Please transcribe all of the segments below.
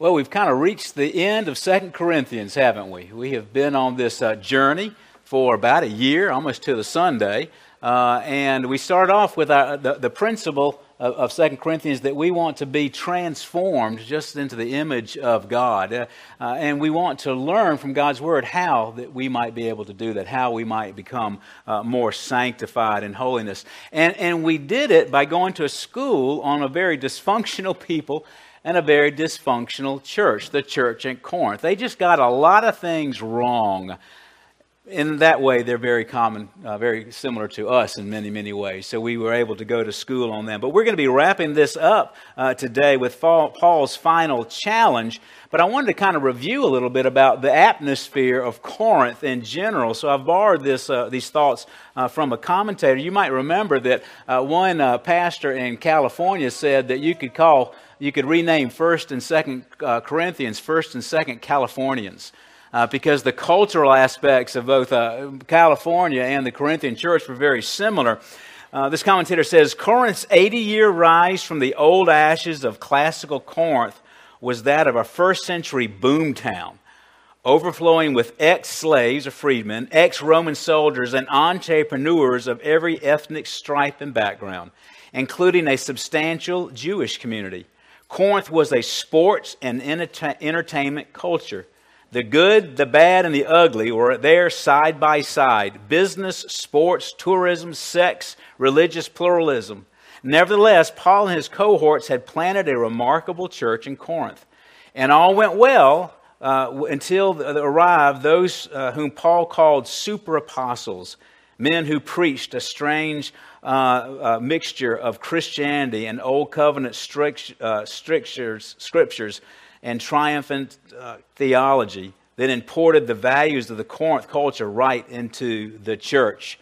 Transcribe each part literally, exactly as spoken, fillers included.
Well, we've kind of reached the end of Second Corinthians, haven't we? We have been on this uh, journey for about a year, almost to the Sunday, uh, and we start off with our, the, the principle of, of Second Corinthians that we want to be transformed just into the image of God, uh, uh, and we want to learn from God's Word how that we might be able to do that, how we might become uh, more sanctified in holiness. And, and we did it by going to a school on a very dysfunctional people and a very dysfunctional church, the church in Corinth. They just got a lot of things wrong. In that way, they're very common, uh, very similar to us in many, many ways. So we were able to go to school on them. But we're going to be wrapping this up uh, today with Paul's final challenge. But I wanted to kind of review a little bit about the atmosphere of Corinth in general. So I've borrowed this, uh, these thoughts uh, from a commentator. You might remember that uh, one uh, pastor in California said that you could call, you could rename First and Second uh, Corinthians, First and Second Californians, uh, because the cultural aspects of both uh, California and the Corinthian church were very similar. Uh, this commentator says, Corinth's eighty-year rise from the old ashes of classical Corinth was that of a first-century boomtown, overflowing with ex-slaves or freedmen, ex-Roman soldiers, and entrepreneurs of every ethnic stripe and background, including a substantial Jewish community. Corinth was a sports and entertainment culture. The good, the bad, and the ugly were there side by side. Business, sports, tourism, sex, religious pluralism. Nevertheless, Paul and his cohorts had planted a remarkable church in Corinth, and all went well uh, until the, arrived those uh, whom Paul called super apostles, men who preached a strange uh, uh, mixture of Christianity and Old Covenant strict, uh, strictures, scriptures and triumphant uh, theology that imported the values of the Corinth culture right into the church.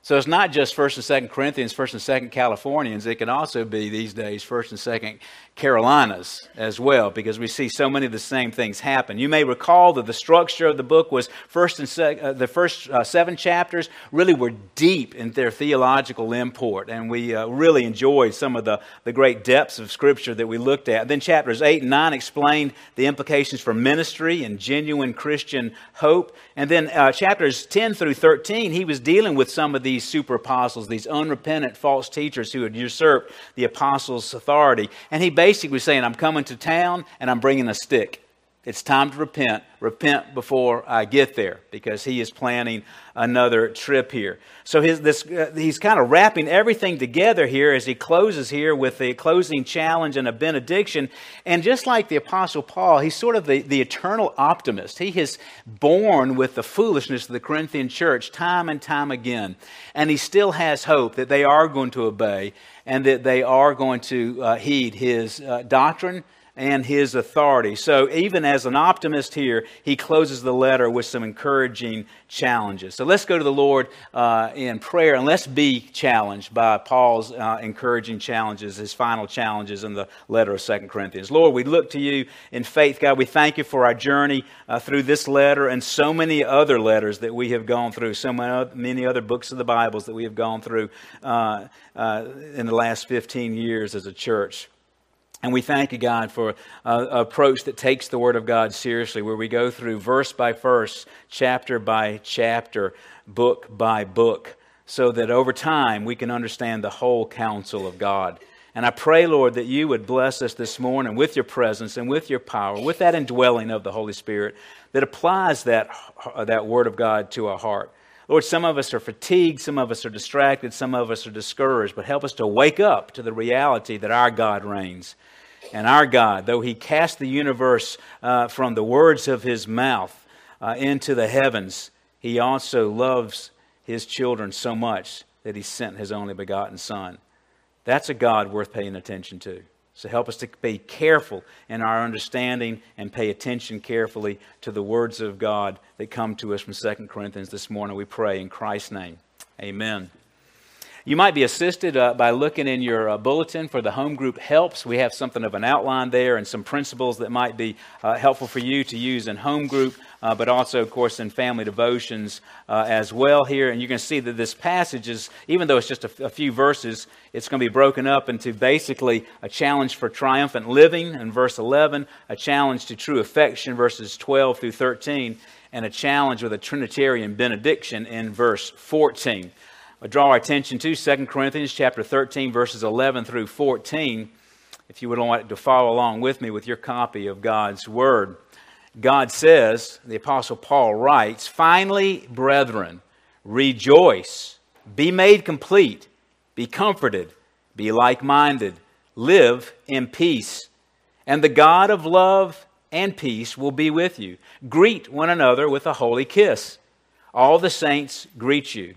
So it's not just First and Second Corinthians, First and Second Californians. It can also be these days First and Second Carolinas as well, because we see so many of the same things happen. You may recall that the structure of the book was first and sec- uh, the first uh, seven chapters really were deep in their theological import, and we uh, really enjoyed some of the, the great depths of Scripture that we looked at. Then chapters eight and nine explained the implications for ministry and genuine Christian hope. And then uh, chapters ten through thirteen, he was dealing with some of these These super apostles, these unrepentant false teachers who had usurped the apostles' authority. And he basically was saying, I'm coming to town and I'm bringing a stick. It's time to repent. Repent before I get there, because he is planning another trip here. So his, this, uh, he's kind of wrapping everything together here as he closes here with the closing challenge and a benediction. And just like the Apostle Paul, he's sort of the, the eternal optimist. He is born with the foolishness of the Corinthian church time and time again. And he still has hope that they are going to obey and that they are going to uh, heed his uh, doctrine and his authority. So even as an optimist here, he closes the letter with some encouraging challenges. So let's go to the Lord uh, in prayer, and let's be challenged by Paul's uh, encouraging challenges, his final challenges in the letter of Second Corinthians. Lord, we look to you in faith, God. We thank you for our journey uh, through this letter and so many other letters that we have gone through, so many other books of the Bibles that we have gone through uh, uh, in the last fifteen years as a church. And we thank you, God, for an approach that takes the Word of God seriously, where we go through verse by verse, chapter by chapter, book by book, so that over time we can understand the whole counsel of God. And I pray, Lord, that you would bless us this morning with your presence and with your power, with that indwelling of the Holy Spirit that applies that, that Word of God to our heart. Lord, some of us are fatigued, some of us are distracted, some of us are discouraged, but help us to wake up to the reality that our God reigns. And our God, though he cast the universe uh, from the words of his mouth uh, into the heavens, he also loves his children so much that he sent his only begotten Son. That's a God worth paying attention to. So help us to be careful in our understanding and pay attention carefully to the words of God that come to us from Second Corinthians this morning. We pray in Christ's name. Amen. You might be assisted uh, by looking in your uh, bulletin for the home group helps. We have something of an outline there and some principles that might be uh, helpful for you to use in home group, uh, but also, of course, in family devotions uh, as well here. And you're going to see that this passage is, even though it's just a, a few verses, it's going to be broken up into basically a challenge for triumphant living in verse eleven, a challenge to true affection verses twelve through thirteen, and a challenge with a Trinitarian benediction in verse fourteen. I draw our attention to Second Corinthians chapter thirteen, verses eleven through fourteen, if you would like to follow along with me with your copy of God's Word. God says, the Apostle Paul writes, "Finally, brethren, rejoice, be made complete, be comforted, be like-minded, live in peace, and the God of love and peace will be with you. Greet one another with a holy kiss. All the saints greet you.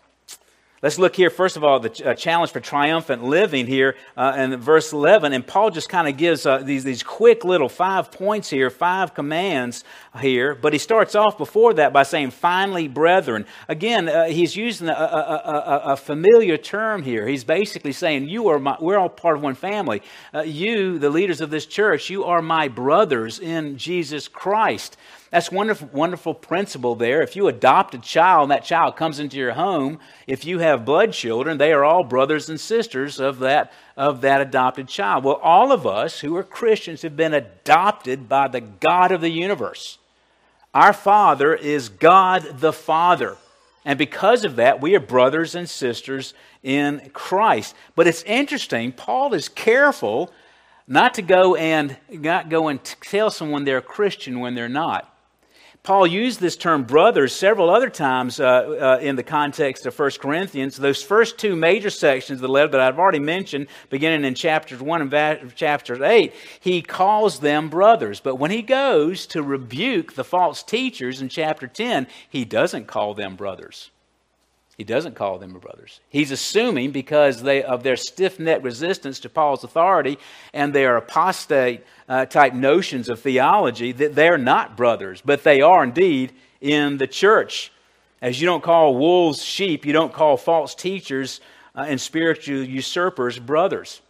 Let's look here, first of all, the ch- uh, challenge for triumphant living here uh, in verse eleven. And Paul just kind of gives uh, these, these quick little five points here, five commands here. But he starts off before that by saying, "Finally, brethren." Again, uh, he's using a, a, a, a familiar term here. He's basically saying, "You are my, we're all part of one family. Uh, you, the leaders of this church, you are my brothers in Jesus Christ." That's a wonderful, wonderful principle there. If you adopt a child and that child comes into your home, if you have blood children, they are all brothers and sisters of that, of that adopted child. Well, all of us who are Christians have been adopted by the God of the universe. Our Father is God the Father. And because of that, we are brothers and sisters in Christ. But it's interesting, Paul is careful not to go and, not go and tell someone they're a Christian when they're not. Paul used this term brothers several other times uh, uh, in the context of First Corinthians. Those first two major sections of the letter that I've already mentioned, beginning in chapters one and va- chapter eight, he calls them brothers. But when he goes to rebuke the false teachers in chapter ten, he doesn't call them brothers. He doesn't call them brothers. He's assuming because they of their stiff-necked resistance to Paul's authority and their apostate uh, type notions of theology that they're not brothers, but they are indeed in the church. As you don't call wolves sheep, you don't call false teachers uh, and spiritual usurpers brothers.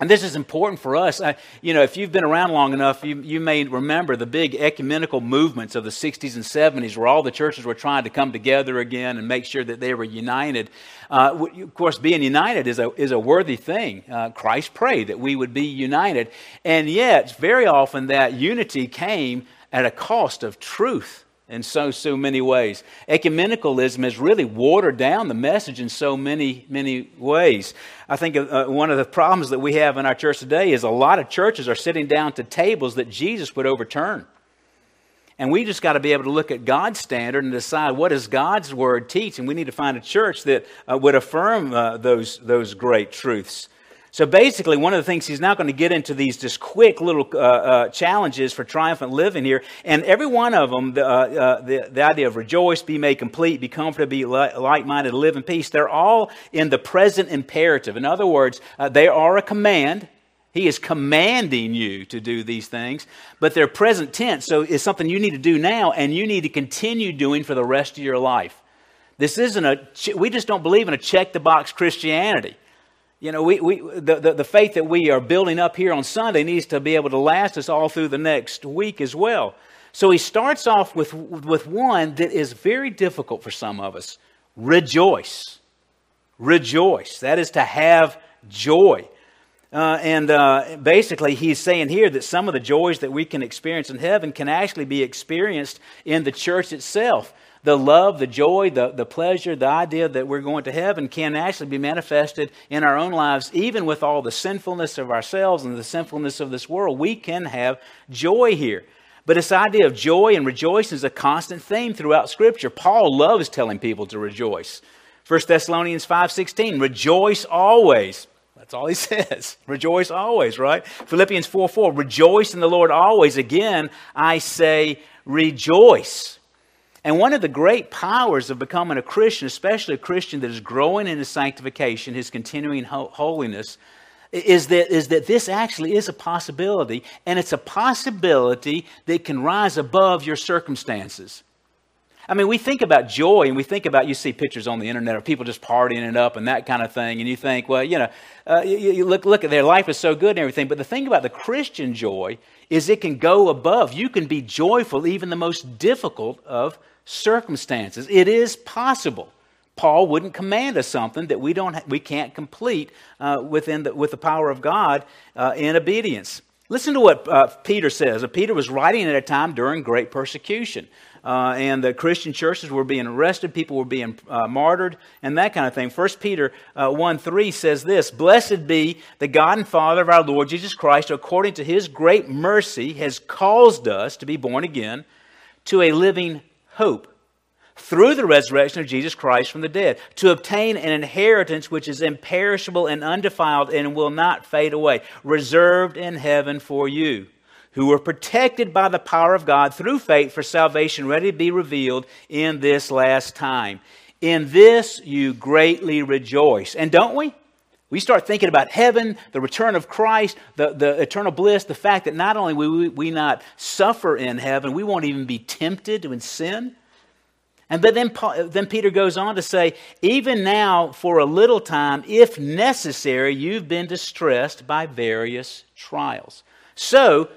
And this is important for us. I, you know, if you've been around long enough, you, you may remember the big ecumenical movements of the sixties and seventies where all the churches were trying to come together again and make sure that they were united. Uh, of course, being united is a, is a worthy thing. Uh, Christ prayed that we would be united. And yet, very often that unity came at a cost of truth in so, so many ways. Ecumenicalism has really watered down the message in so many, many ways. I think uh, one of the problems that we have in our church today is a lot of churches are sitting down to tables that Jesus would overturn. And we just got to be able to look at God's standard and decide what does God's Word teach, and we need to find a church that uh, would affirm uh, those, those great truths. So basically, one of the things he's now going to get into these just quick little uh, uh, challenges for triumphant living here. And every one of them, the, uh, uh, the, the idea of rejoice, be made complete, be comforted, be li- like-minded, live in peace, they're all in the present imperative. In other words, uh, they are a command. He is commanding you to do these things, but they're present tense. So it's something you need to do now and you need to continue doing for the rest of your life. This isn't a, we just don't believe in a check-the-box Christianity. You know, we, we the, the, the faith that we are building up here on Sunday needs to be able to last us all through the next week as well. So he starts off with, with one that is very difficult for some of us. Rejoice. Rejoice. That is to have joy. Uh, and uh, basically he's saying here that some of the joys that we can experience in heaven can actually be experienced in the church itself. The love, the joy, the, the pleasure, the idea that we're going to heaven can actually be manifested in our own lives, even with all the sinfulness of ourselves and the sinfulness of this world. We can have joy here. But this idea of joy and rejoicing is a constant theme throughout Scripture. Paul loves telling people to rejoice. First Thessalonians five sixteen, rejoice always. That's all he says. Rejoice always, right? Philippians four four, rejoice in the Lord always. Again, I say rejoice. And one of the great powers of becoming a Christian, especially a Christian that is growing in his sanctification, his continuing holiness, is that, is that this actually is a possibility, and it's a possibility that can rise above your circumstances. I mean, we think about joy, and we think about, you see pictures on the internet of people just partying it up and that kind of thing, and you think, well, you know, uh, you, you look, look at their life is so good and everything, but the thing about the Christian joy is it can go above. You can be joyful even the most difficult of circumstances. It is possible. Paul wouldn't command us something that we don't, we can't complete uh, within the, with the power of God uh, in obedience. Listen to what uh, Peter says. Peter was writing at a time during great persecution. Uh, and the Christian churches were being arrested, people were being uh, martyred, and that kind of thing. First Peter one three says this, "Blessed be the God and Father of our Lord Jesus Christ, who according to His great mercy has caused us to be born again to a living hope through the resurrection of Jesus Christ from the dead, to obtain an inheritance which is imperishable and undefiled and will not fade away, reserved in heaven for you, who were protected by the power of God through faith for salvation, ready to be revealed in this last time. In this you greatly rejoice." And don't we? We start thinking about heaven, the return of Christ, the, the eternal bliss, the fact that not only will we, we not suffer in heaven, we won't even be tempted in sin. And but then, Paul, then Peter goes on to say, even now for a little time, if necessary, you've been distressed by various trials. So,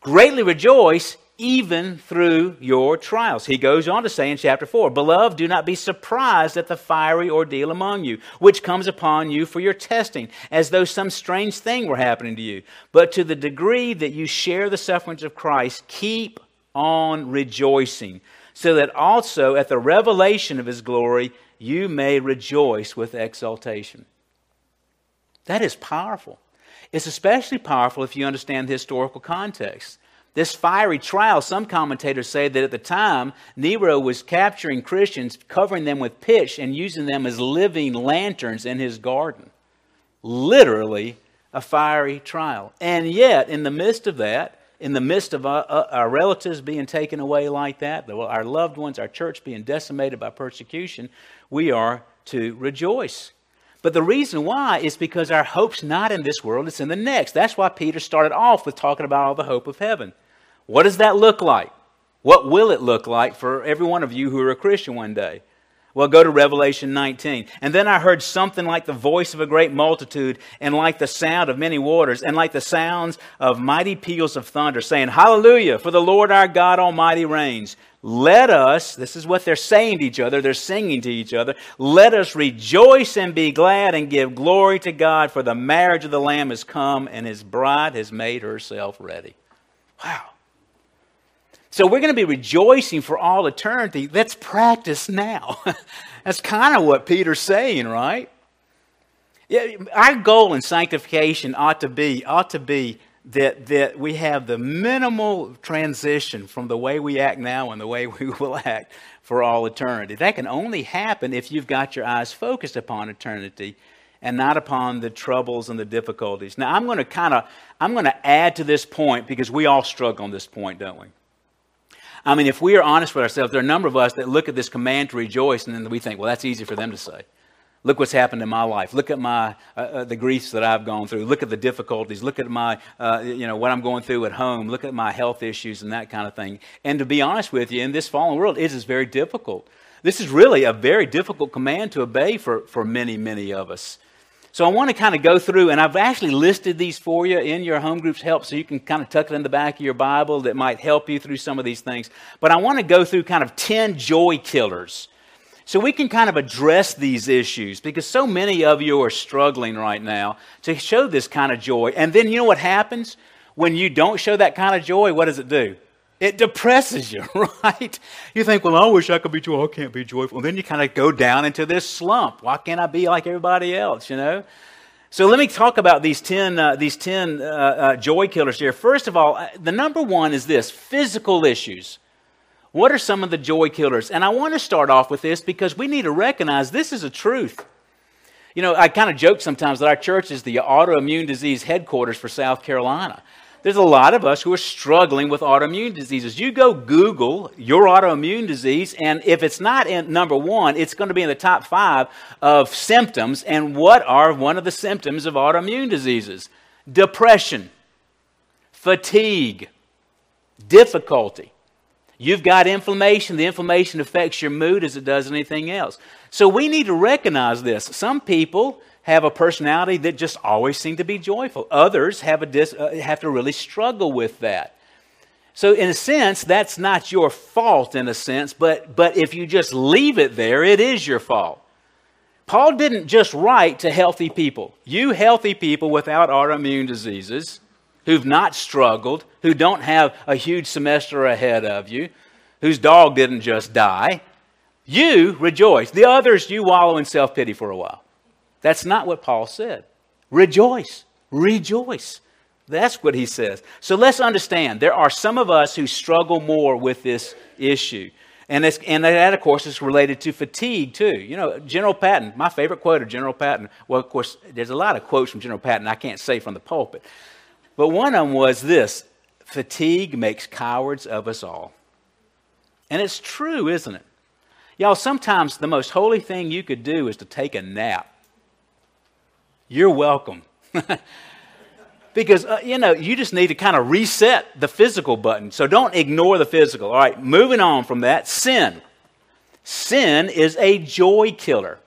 greatly rejoice even through your trials. He goes on to say in chapter four, "Beloved, do not be surprised at the fiery ordeal among you, which comes upon you for your testing, as though some strange thing were happening to you. But to the degree that you share the sufferings of Christ, keep on rejoicing, so that also at the revelation of His glory you may rejoice with exultation." That is powerful. It's especially powerful if you understand the historical context. This fiery trial, some commentators say that at the time, Nero was capturing Christians, covering them with pitch, and using them as living lanterns in his garden. Literally a fiery trial. And yet, in the midst of that, in the midst of our, our relatives being taken away like that, our loved ones, our church being decimated by persecution, we are to rejoice. But the reason why is because our hope's not in this world, it's in the next. That's why Peter started off with talking about all the hope of heaven. What does that look like? What will it look like for every one of you who are a Christian one day? Well, go to Revelation nineteen. "And then I heard something like the voice of a great multitude, and like the sound of many waters, and like the sounds of mighty peals of thunder, saying, 'Hallelujah, for the Lord our God Almighty reigns. Let us,'" this is what they're saying to each other, they're singing to each other, "'let us rejoice and be glad and give glory to God, for the marriage of the Lamb is come, and His bride has made herself ready.'" Wow. So we're going to be rejoicing for all eternity. Let's practice now. That's kind of what Peter's saying, right? Yeah, our goal in sanctification ought to be ought to be that that we have the minimal transition from the way we act now and the way we will act for all eternity. That can only happen if you've got your eyes focused upon eternity and not upon the troubles and the difficulties. Now, I'm going to kind of I'm going to add to this point, because we all struggle on this point, don't we? I mean, if we are honest with ourselves, there are a number of us that look at this command to rejoice, and then we think, well, that's easy for them to say. Look what's happened in my life. Look at my uh, uh, the griefs that I've gone through. Look at the difficulties. Look at my uh, you know what I'm going through at home. Look at my health issues and that kind of thing. And to be honest with you, in this fallen world, it is very difficult. This is really a very difficult command to obey for, for many, many of us. So I want to kind of go through, and I've actually listed these for you in your home group's help, so you can kind of tuck it in the back of your Bible that might help you through some of these things. But I want to go through kind of ten joy killers, so we can kind of address these issues, because so many of you are struggling right now to show this kind of joy. And then you know what happens? When you don't show that kind of joy, what does it do? It depresses you, right? You think, well, I wish I could be joyful. I can't be joyful. And then you kind of go down into this slump. Why can't I be like everybody else, you know? So let me talk about these ten, uh, these ten uh, uh, joy killers here. First of all, the number one is this, physical issues. What are some of the joy killers? And I want to start off with this because we need to recognize this is a truth. You know, I kind of joke sometimes that our church is the autoimmune disease headquarters for South Carolina. there's a lot of us who are struggling with autoimmune diseases. You go Google your autoimmune disease, and if it's not in number one, it's going to be in the top five of symptoms. And what are one of the symptoms of autoimmune diseases? Depression, fatigue, difficulty. You've got inflammation. The inflammation affects your mood as it does anything else. So we need to recognize this. Some people have a personality that just always seem to be joyful. Others have, a dis, uh, have to really struggle with that. So in a sense, that's not your fault in a sense, but, but if you just leave it there, it is your fault. Paul didn't just write to healthy people. You healthy people without autoimmune diseases, who've not struggled, who don't have a huge semester ahead of you, whose dog didn't just die, you rejoice. The others, you wallow in self-pity for a while. That's not what Paul said. Rejoice. Rejoice. That's what he says. So let's understand, there are some of us who struggle more with this issue. And, it's, and that, of course, is related to fatigue, too. You know, General Patton, my favorite quote of General Patton. Well, of course, there's a lot of quotes from General Patton I can't say from the pulpit. But one of them was this: fatigue makes cowards of us all. And it's true, isn't it? Y'all, sometimes the most holy thing you could do is to take a nap. You're welcome. Because, uh, you know, you just need to kind of reset the physical button. So don't ignore the physical. All right, moving on from that, sin. Sin is a joy killer.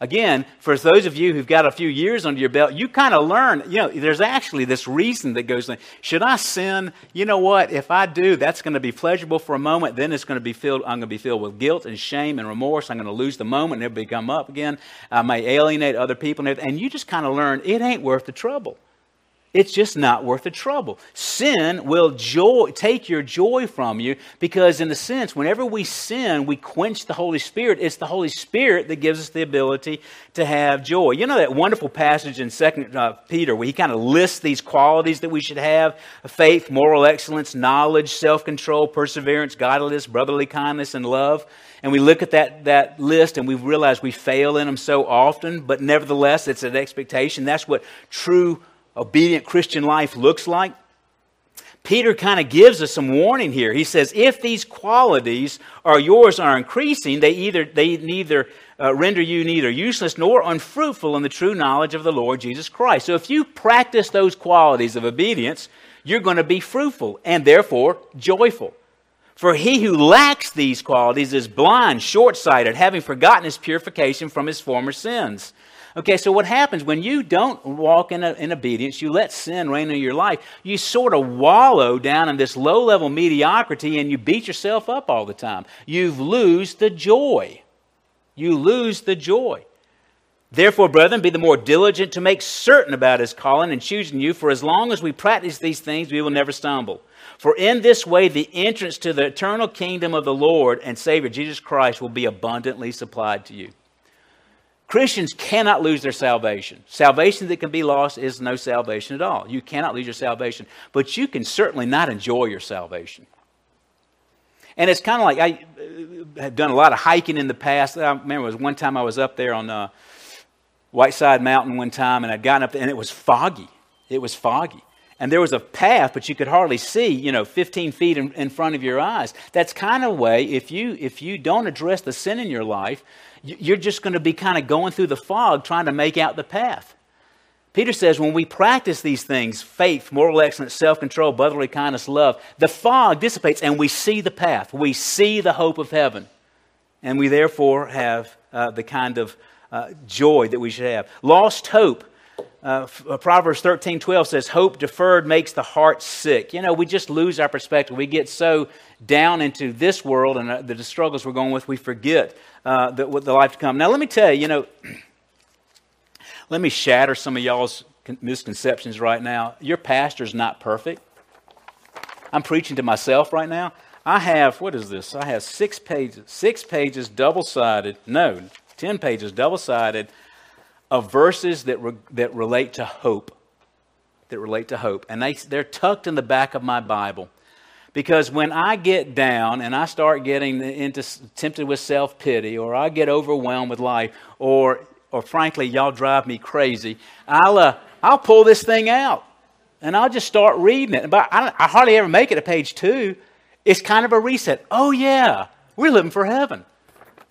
Again, for those of you who've got a few years under your belt, you kind of learn, you know, there's actually this reason that goes, should I sin? You know what? If I do, that's going to be pleasurable for a moment. Then it's going to be filled, I'm going to be filled with guilt and shame and remorse. I'm going to lose the moment and never become up again. I may alienate other people and everything. And you just kind of learn it ain't worth the trouble. It's just not worth the trouble. Sin will joy, take your joy from you, because in a sense, whenever we sin, we quench the Holy Spirit. It's the Holy Spirit that gives us the ability to have joy. You know that wonderful passage in Second Peter where he kind of lists these qualities that we should have: faith, moral excellence, knowledge, self-control, perseverance, godliness, brotherly kindness, and love. And we look at that, that list and we realize we fail in them so often, but nevertheless, it's an expectation. That's what true obedient Christian life looks like. Peter kind of gives us some warning here. He says, if these qualities are yours are increasing, they either they neither uh, render you neither useless nor unfruitful in the true knowledge of the Lord Jesus Christ. So if you practice those qualities of obedience, you're going to be fruitful and therefore joyful. For he who lacks these qualities is blind, short-sighted, having forgotten his purification from his former sins. Okay, so what happens when you don't walk in, a, in obedience, you let sin reign in your life, you sort of wallow down in this low-level mediocrity and you beat yourself up all the time. You lose the joy. You lose the joy. Therefore, brethren, be the more diligent to make certain about his calling and choosing you, for as long as we practice these things, we will never stumble. For in this way, the entrance to the eternal kingdom of the Lord and Savior Jesus Christ will be abundantly supplied to you. Christians cannot lose their salvation. Salvation that can be lost is no salvation at all. You cannot lose your salvation, but you can certainly not enjoy your salvation. And it's kind of like, I have done a lot of hiking in the past. I remember it was one time I was up there on uh, Whiteside Mountain one time, and I'd gotten up there, and it was foggy. It was foggy. And there was a path, but you could hardly see, you know, fifteen feet in, in front of your eyes. That's kind of the way, if you, if you don't address the sin in your life, you're just going to be kind of going through the fog trying to make out the path. Peter says when we practice these things, faith, moral excellence, self-control, brotherly kindness, love, the fog dissipates and we see the path. We see the hope of heaven. And we therefore have uh, the kind of uh, joy that we should have. Lost hope. Uh, Proverbs thirteen twelve says, hope deferred makes the heart sick. You know, we just lose our perspective. We get so down into this world and uh, the struggles we're going with, we forget uh, the, the life to come. Now, let me tell you, you know, let me shatter some of y'all's misconceptions right now. Your pastor's not perfect. I'm preaching to myself right now. I have, what is this? I have six pages, six pages double-sided, no, ten pages double-sided, of verses that re, that relate to hope, that relate to hope. And they, they're tucked in the back of my Bible. Because when I get down and I start getting into tempted with self-pity, or I get overwhelmed with life, or or frankly, y'all drive me crazy, I'll, uh, I'll pull this thing out. and I'll just start reading it. But I, don't, I hardly ever make it to page two. It's kind of a reset. Oh, yeah, we're living for heaven.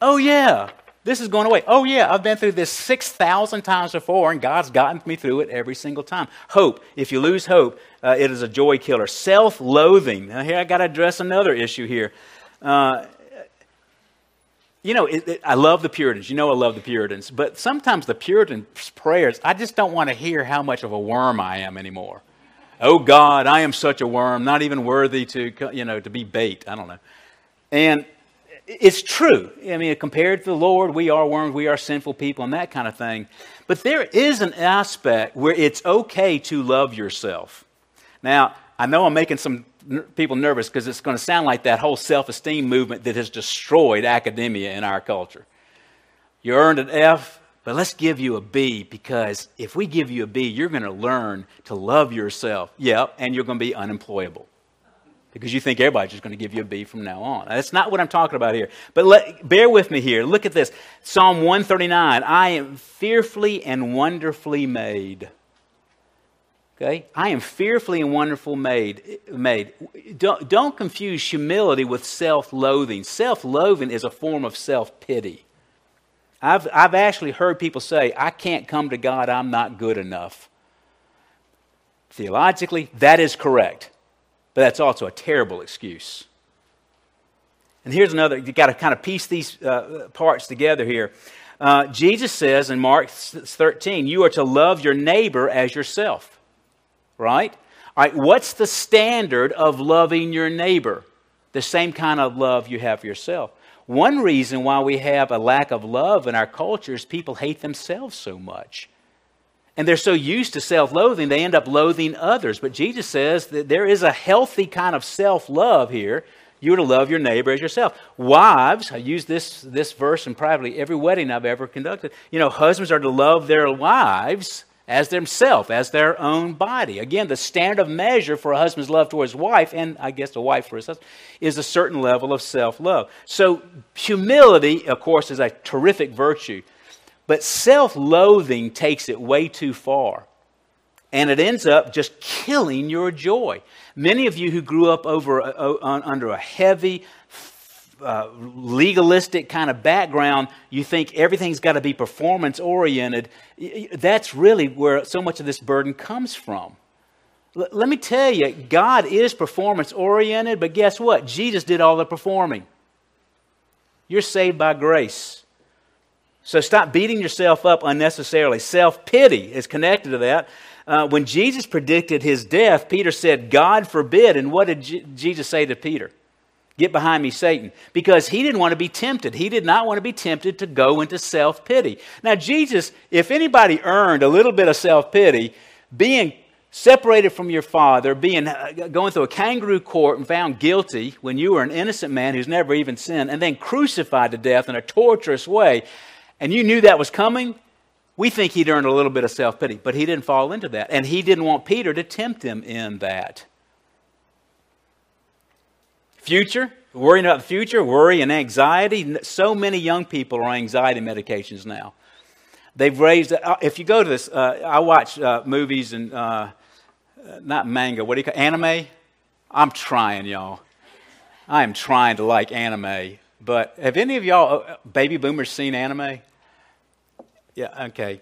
Oh, yeah, this is going away. Oh, yeah, I've been through this six thousand times before, and God's gotten me through it every single time. Hope. If you lose hope, uh, it is a joy killer. Self-loathing. Now, here I got to address another issue here. Uh, you know, it, it, I love the Puritans. You know I love the Puritans. But sometimes the Puritans' prayers, I just don't want to hear how much of a worm I am anymore. Oh, God, I am such a worm, not even worthy to, you know, to be bait. I don't know. And it's true. I mean, compared to the Lord, we are worms, we are sinful people, and that kind of thing. But there is an aspect where it's okay to love yourself. Now, I know I'm making some people nervous because it's going to sound like that whole self-esteem movement that has destroyed academia in our culture. You earned an F, but let's give you a B, because if we give you a B, you're going to learn to love yourself. Yep, and you're going to be unemployable because you think everybody's just going to give you a B from now on. That's not what I'm talking about here. But let, bear with me here. Look at this. Psalm one thirty-nine, I am fearfully and wonderfully made. Okay? I am fearfully and wonderfully made. made. Don't, don't confuse humility with self-loathing. Self-loathing is a form of self-pity. I've I've actually heard people say, I can't come to God, I'm not good enough. Theologically, that is correct. But that's also a terrible excuse. And here's another, you've got to kind of piece these uh, parts together here. Uh, Jesus says in Mark thirteen, you are to love your neighbor as yourself. Right? All right, what's the standard of loving your neighbor? The same kind of love you have for yourself. One reason why we have a lack of love in our culture is people hate themselves so much. And they're so used to self-loathing, they end up loathing others. But Jesus says that there is a healthy kind of self-love here. You're to love your neighbor as yourself. Wives, I use this, this verse in privately every wedding I've ever conducted. You know, husbands are to love their wives as themselves, as their own body. Again, the standard of measure for a husband's love towards his wife, and I guess a wife for his husband, is a certain level of self-love. So humility, of course, is a terrific virtue, but self-loathing takes it way too far, and it ends up just killing your joy. Many of you who grew up over uh, under a heavy, Uh, legalistic kind of background, you think everything's got to be performance oriented. That's really where so much of this burden comes from. L- let me tell you, God is performance oriented, but guess what? Jesus did all the performing. You're saved by grace. So stop beating yourself up unnecessarily. Self-pity is connected to that. Uh, when Jesus predicted his death, Peter said, God forbid. And what did J- Jesus say to Peter? Get behind me, Satan, because he didn't want to be tempted. He did not want to be tempted to go into self-pity. Now, Jesus, if anybody earned a little bit of self-pity, being separated from your father, being going through a kangaroo court and found guilty when you were an innocent man who's never even sinned, and then crucified to death in a torturous way, and you knew that was coming, we think he'd earned a little bit of self-pity, but he didn't fall into that, and he didn't want Peter to tempt him in that. Future, worrying about the future, worry and anxiety. So many young people are on anxiety medications now. They've raised, if you go to this, uh, I watch uh, movies and, uh, not manga, what do you call it, anime? I'm trying, y'all. I am trying to like anime. But have any of y'all, baby boomers, seen anime? Yeah, okay.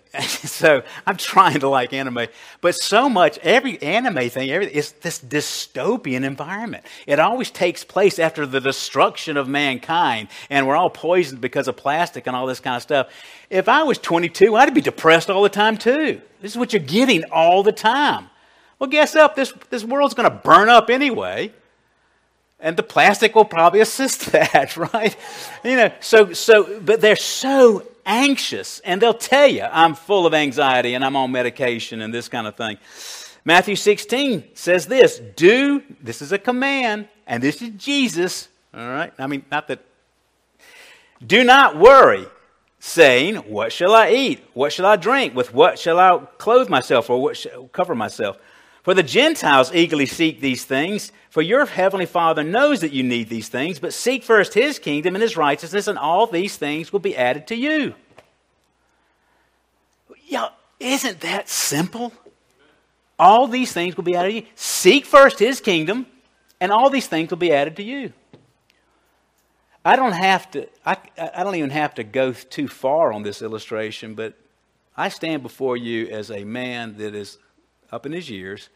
So I'm trying to like anime, but so much, every anime thing, everything is this dystopian environment. It always takes place after the destruction of mankind, and we're all poisoned because of plastic and all this kind of stuff. If I was twenty-two, I'd be depressed all the time too. This is what you're getting all the time. Well, guess what? This, this world's going to burn up anyway. And the plastic will probably assist that, right? You know, so, so, but they're so anxious, and they'll tell you, I'm full of anxiety and I'm on medication and this kind of thing. Matthew sixteen says this, do, this is a command, and this is Jesus, all right? I mean, not that, do not worry, saying, what shall I eat? What shall I drink? With what shall I clothe myself, or what shall cover myself? For the Gentiles eagerly seek these things, for your heavenly Father knows that you need these things, but seek first his kingdom and his righteousness, and all these things will be added to you. Y'all, isn't that simple? All these things will be added to you. Seek first His kingdom, and all these things will be added to you. I don't have to, I, I don't even have to go too far on this illustration, but I stand before you as a man that is up in his years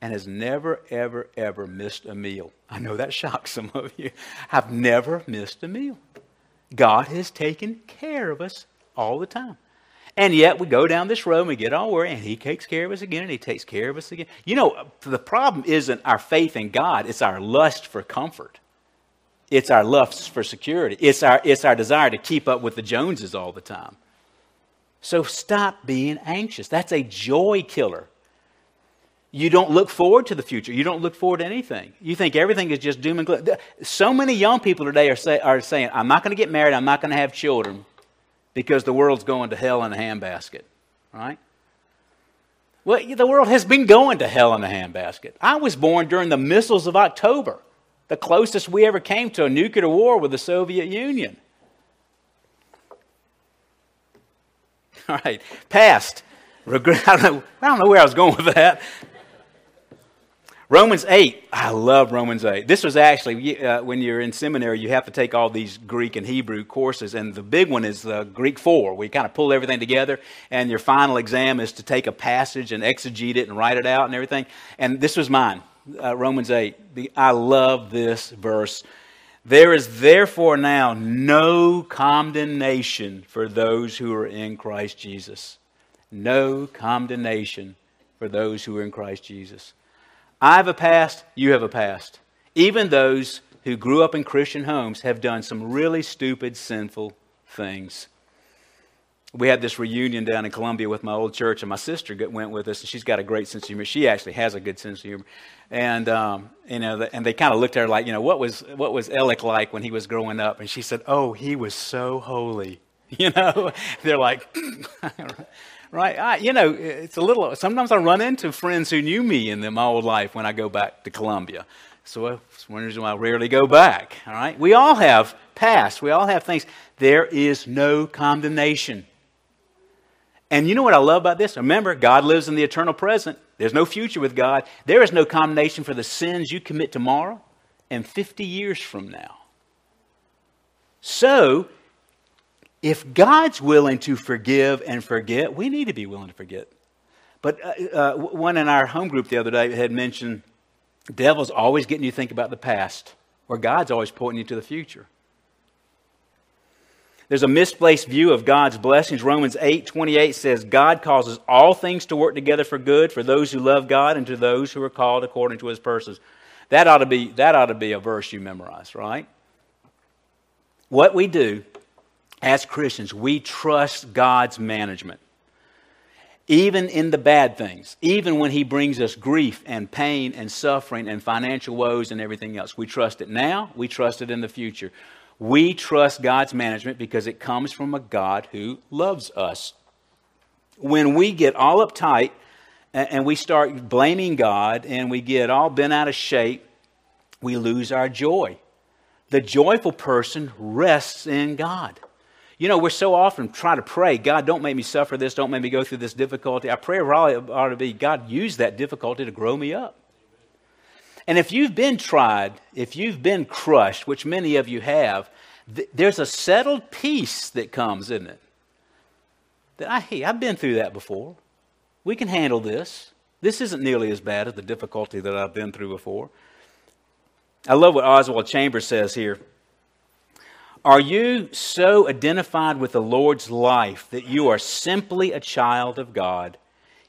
and has never, ever, ever missed a meal. I know that shocks some of you. I've never missed a meal. God has taken care of us all the time. And yet we go down this road and we get all worried, and He takes care of us again, and He takes care of us again. You know, the problem isn't our faith in God. It's our lust for comfort. It's our lust for security. It's our, it's our desire to keep up with the Joneses all the time. So stop being anxious. That's a joy killer. You don't look forward to the future. You don't look forward to anything. You think everything is just doom and gloom. So many young people today are, say, are saying, I'm not going to get married. I'm not going to have children, because the world's going to hell in a handbasket, right? Well, the world has been going to hell in a handbasket. I was born during the missiles of October, the closest we ever came to a nuclear war with the Soviet Union. All right, past. Regret, I don't know, I don't know where I was going with that. Romans eight. I love Romans eight. This was actually, uh, when you're in seminary, you have to take all these Greek and Hebrew courses, and the big one is uh, Greek four. We kind of pull everything together, and your final exam is to take a passage and exegete it and write it out and everything. And this was mine, uh, Romans eight. The, I love this verse. There is therefore now no condemnation for those who are in Christ Jesus. No condemnation for those who are in Christ Jesus. I have a past, you have a past. Even those who grew up in Christian homes have done some really stupid, sinful things. We had this reunion down in Columbia with my old church, and my sister went with us, and she's got a great sense of humor. She actually has a good sense of humor. And um, you know, and they kind of looked at her like, you know, what was what was Alec like when he was growing up? And she said, oh, he was so holy. You know, they're like, right? I, you know, it's a little, sometimes I run into friends who knew me in my old life when I go back to Columbia. So it's one reason why I rarely go back, all right? We all have past. We all have things. There is no condemnation. And you know what I love about this? Remember, God lives in the eternal present. There's no future with God. There is no condemnation for the sins you commit tomorrow and fifty years from now. So, if God's willing to forgive and forget, we need to be willing to forget. But uh, uh, one in our home group the other day had mentioned, the devil's always getting you to think about the past, or God's always pointing you to the future. There's a misplaced view of God's blessings. Romans eight twenty-eight says, God causes all things to work together for good for those who love God and to those who are called according to His purposes. That ought to be, that ought to be a verse you memorize, right? What we do as Christians, we trust God's management. Even in the bad things, even when He brings us grief and pain and suffering and financial woes and everything else, we trust it now, we trust it in the future. We trust God's management because it comes from a God who loves us. When we get all uptight and we start blaming God and we get all bent out of shape, we lose our joy. The joyful person rests in God. You know, we're so often trying to pray, God, don't make me suffer this. Don't make me go through this difficulty. Our prayer really ought to be, God, use that difficulty to grow me up. And if you've been tried, if you've been crushed, which many of you have, th- there's a settled peace that comes, isn't it? That I, hey, I've been through that before. We can handle this. This isn't nearly as bad as the difficulty that I've been through before. I love what Oswald Chambers says here. Are you so identified with the Lord's life that you are simply a child of God,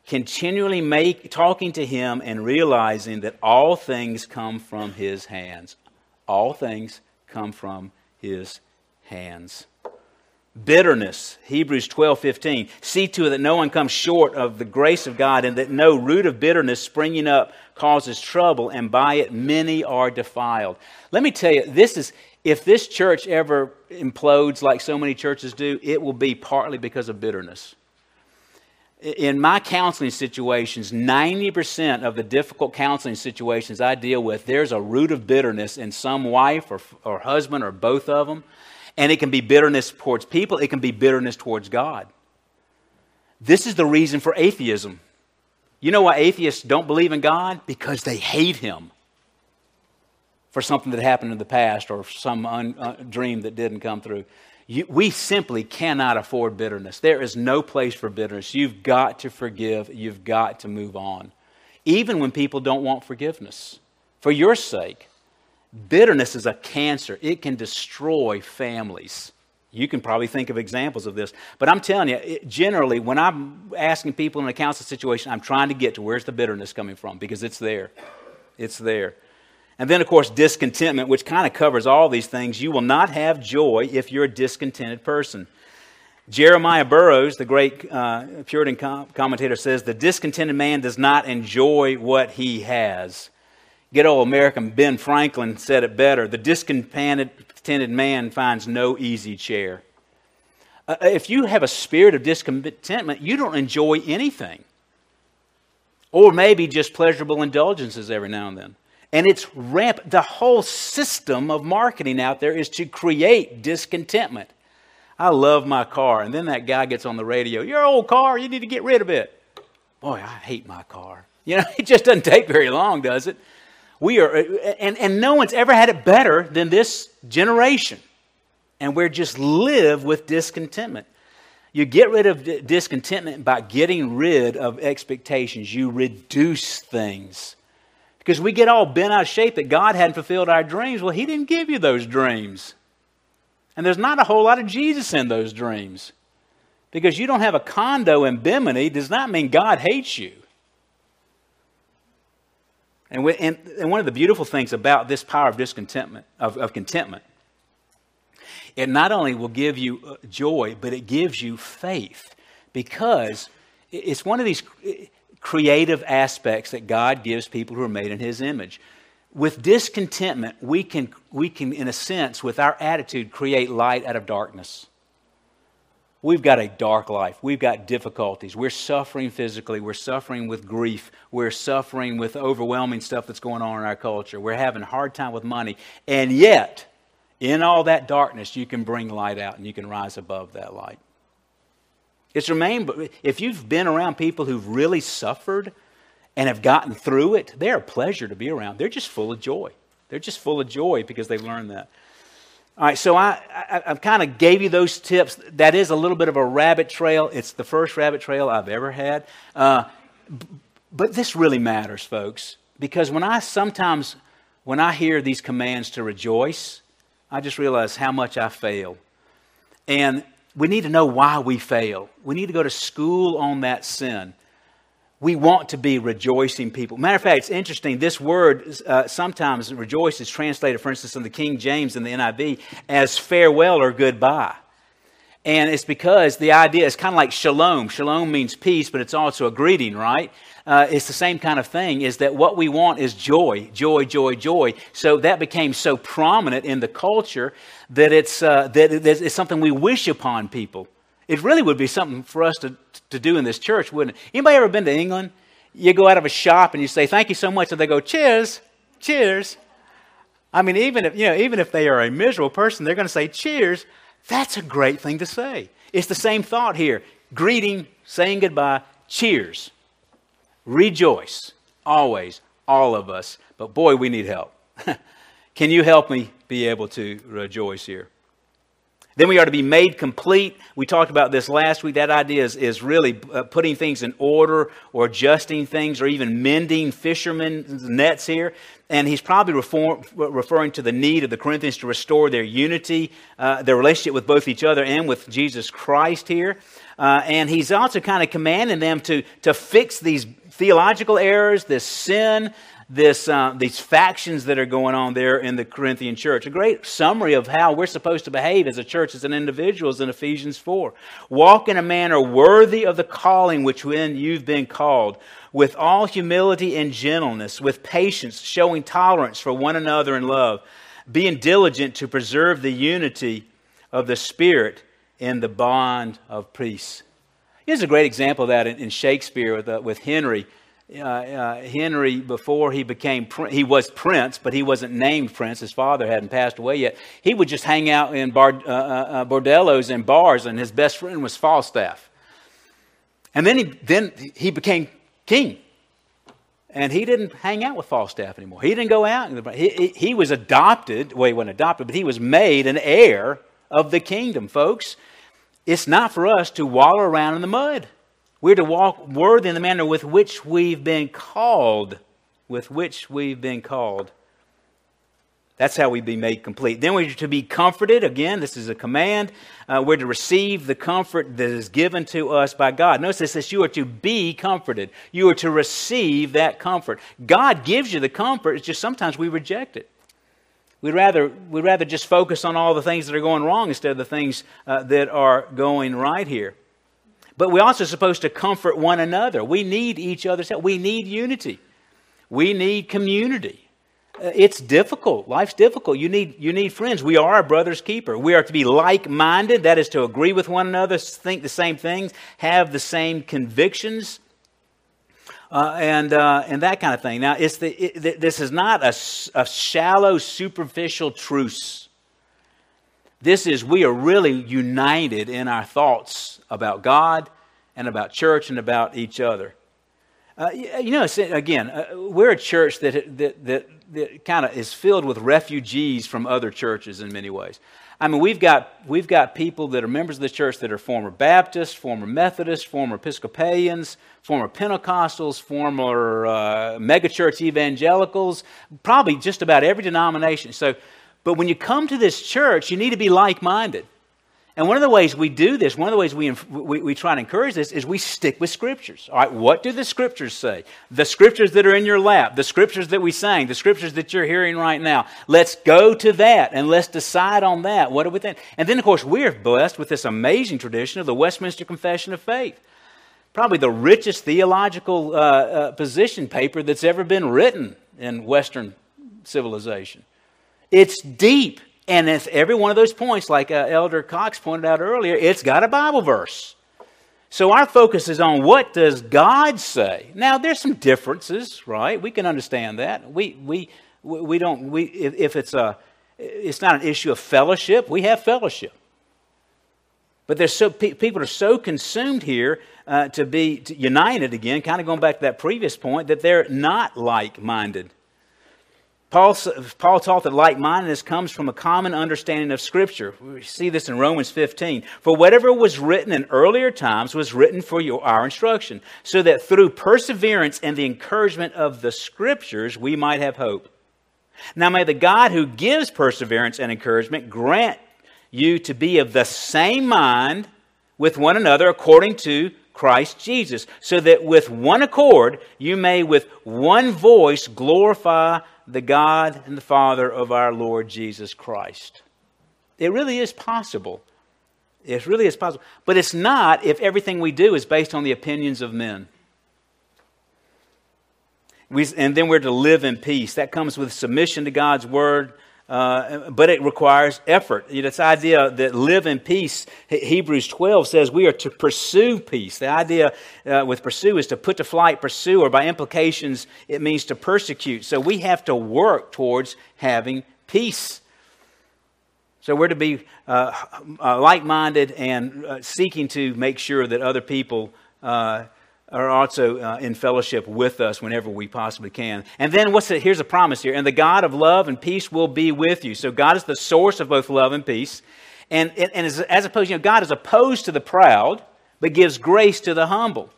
continually make, talking to Him and realizing that all things come from His hands? All things come from His hands. Bitterness, Hebrews twelve fifteen. See to it that no one comes short of the grace of God, and that no root of bitterness springing up causes trouble, and by it many are defiled. Let me tell you, this is... if this church ever implodes like so many churches do, it will be partly because of bitterness. In my counseling situations, ninety percent of the difficult counseling situations I deal with, there's a root of bitterness in some wife or, or husband or both of them. And it can be bitterness towards people. It can be bitterness towards God. This is the reason for atheism. You know why atheists don't believe in God? Because they hate him for something that happened in the past or some un, uh, dream that didn't come through. You, we simply cannot afford bitterness. There is no place for bitterness. You've got to forgive. You've got to move on. Even when people don't want forgiveness. For your sake, bitterness is a cancer. It can destroy families. You can probably think of examples of this. But I'm telling you, it, generally, when I'm asking people in a counseling situation, I'm trying to get to where's the bitterness coming from, because it's there. It's there. And then, of course, discontentment, which kind of covers all these things. You will not have joy if you're a discontented person. Jeremiah Burroughs, the great uh, Puritan com- commentator, says, "The discontented man does not enjoy what he has." Good old American Ben Franklin said it better. "The discontented man finds no easy chair." Uh, if you have a spirit of discontentment, you don't enjoy anything. Or maybe just pleasurable indulgences every now and then. And it's rampant. The whole system of marketing out there is to create discontentment. I love my car. And then that guy gets on the radio, "Your old car, you need to get rid of it." Boy, I hate my car. You know, it just doesn't take very long, does it? We are, and, and no one's ever had it better than this generation. And we're just live with discontentment. You get rid of d- discontentment by getting rid of expectations. You reduce things. Because we get all bent out of shape that God hadn't fulfilled our dreams. Well, he didn't give you those dreams. And there's not a whole lot of Jesus in those dreams. Because you don't have a condo in Bimini does not mean God hates you. And, we, and, and one of the beautiful things about this power of discontentment, of, of contentment, it not only will give you joy, but it gives you faith. Because it's one of these creative aspects that God gives people who are made in his image. With discontentment, we can, we can, in a sense, with our attitude, create light out of darkness. We've got a dark life. We've got difficulties. We're suffering physically. We're suffering with grief. We're suffering with overwhelming stuff that's going on in our culture. We're having a hard time with money. And yet, in all that darkness, you can bring light out and you can rise above that light. It's remained, if you've been around people who've really suffered and have gotten through it, they're a pleasure to be around. They're just full of joy. They're just full of joy because they've learned that. All right, so I, I, I kind of gave you those tips. That is a little bit of a rabbit trail. It's the first rabbit trail I've ever had. Uh, b- but this really matters, folks, because when I sometimes, when I hear these commands to rejoice, I just realize how much I fail. And we need to know why we fail. We need to go to school on that sin. We want to be rejoicing people. Matter of fact, it's interesting. This word uh, sometimes rejoice is translated, for instance, in the King James and the N I V as farewell or goodbye. And it's because the idea is kind of like shalom. Shalom means peace, but it's also a greeting, right? Uh, it's the same kind of thing, is that what we want is joy, joy, joy, joy. So that became so prominent in the culture that it's, uh, that it's something we wish upon people. It really would be something for us to, to do in this church, wouldn't it? Anybody ever been to England? You go out of a shop and you say, "Thank you so much," and they go, "Cheers, cheers." I mean, even if, you know, even if they are a miserable person, they're going to say, "Cheers." That's a great thing to say. It's the same thought here. Greeting, saying goodbye, cheers. Rejoice, always, all of us. But boy, we need help. Can you help me be able to rejoice here? Then we are to be made complete. We talked about this last week. That idea is, is really uh, putting things in order or adjusting things or even mending fishermen's nets here. And he's probably reform, referring to the need of the Corinthians to restore their unity, uh, their relationship with both each other and with Jesus Christ here. Uh, and he's also kind of commanding them to, to fix these theological errors, this sin, This uh, these factions that are going on there in the Corinthian church. A great summary of how we're supposed to behave as a church, as an individual, is in Ephesians four. Walk in a manner worthy of the calling which when you've been called, with all humility and gentleness, with patience, showing tolerance for one another in love, being diligent to preserve the unity of the Spirit in the bond of peace. Here's a great example of that in, in Shakespeare with, uh, with Henry. Uh, uh, Henry, before he became, pr- he was prince, but he wasn't named prince. His father hadn't passed away yet. He would just hang out in bar- uh, uh, bordellos and bars, and his best friend was Falstaff. And then he, then he became king. And he didn't hang out with Falstaff anymore. He didn't go out. He, he was adopted. Well, he wasn't adopted, but he was made an heir of the kingdom, folks. It's not for us to wallow around in the mud. We're to walk worthy in the manner with which we've been called. With which we've been called. That's how we be made complete. Then we're to be comforted. Again, this is a command. Uh, we're to receive the comfort that is given to us by God. Notice this, this, you are to be comforted. You are to receive that comfort. God gives you the comfort. It's just sometimes we reject it. We'd rather, we'd rather just focus on all the things that are going wrong instead of the things uh, that are going right here. But we're also supposed to comfort one another. We need each other's help. We need unity. We need community. It's difficult. Life's difficult. You need you need friends. We are a brother's keeper. We are to be like-minded. That is to agree with one another, think the same things, have the same convictions, uh, and uh, and that kind of thing. Now, it's the it, this is not a, a shallow, superficial truce. This is we are really united in our thoughts about God and about church and about each other. Uh, you know, again, uh, we're a church that that that, that kind of is filled with refugees from other churches in many ways. I mean, we've got we've got people that are members of the church that are former Baptists, former Methodists, former Episcopalians, former Pentecostals, former uh, megachurch evangelicals, probably just about every denomination. So, but when you come to this church, you need to be like-minded. And one of the ways we do this, one of the ways we, we we try to encourage this is we stick with scriptures. All right, what do the scriptures say? The scriptures that are in your lap, the scriptures that we sang, the scriptures that you're hearing right now. Let's go to that and let's decide on that. What do we think? And then, of course, we're blessed with this amazing tradition of the Westminster Confession of Faith. Probably the richest theological uh, uh, position paper that's ever been written in Western civilization. It's deep. And it's every one of those points, like uh, Elder Cox pointed out earlier, it's got a Bible verse. So our focus is on what does God say. Now, there's some differences, right? We can understand that. We we we don't we if, if it's a it's not an issue of fellowship. We have fellowship, but there's so pe- people are so consumed here uh, to be to united again. Kind of going back to that previous point that they're not like-minded. Paul, Paul taught that like-mindedness comes from a common understanding of Scripture. We see this in Romans fifteen. For whatever was written in earlier times was written for your, our instruction, so that through perseverance and the encouragement of the Scriptures we might have hope. Now may the God who gives perseverance and encouragement grant you to be of the same mind with one another according to Christ Jesus, so that with one accord you may with one voice glorify the God and the Father of our Lord Jesus Christ. It really is possible. It really is possible. But it's not if everything we do is based on the opinions of men. We, and then we're to live in peace. That comes with submission to God's Word, uh, but it requires effort. You know, this idea that live in peace, Hebrews twelve says we are to pursue peace. The idea uh, with pursue is to put to flight, pursue, or by implications, it means to persecute. So we have to work towards having peace. So we're to be uh, uh, like-minded and uh, seeking to make sure that other people uh, are also uh, in fellowship with us whenever we possibly can. And then what's the, here's a promise here. And the God of love and peace will be with you. So God is the source of both love and peace. And, and, and as, as opposed, you know, God is opposed to the proud, but gives grace to the humble.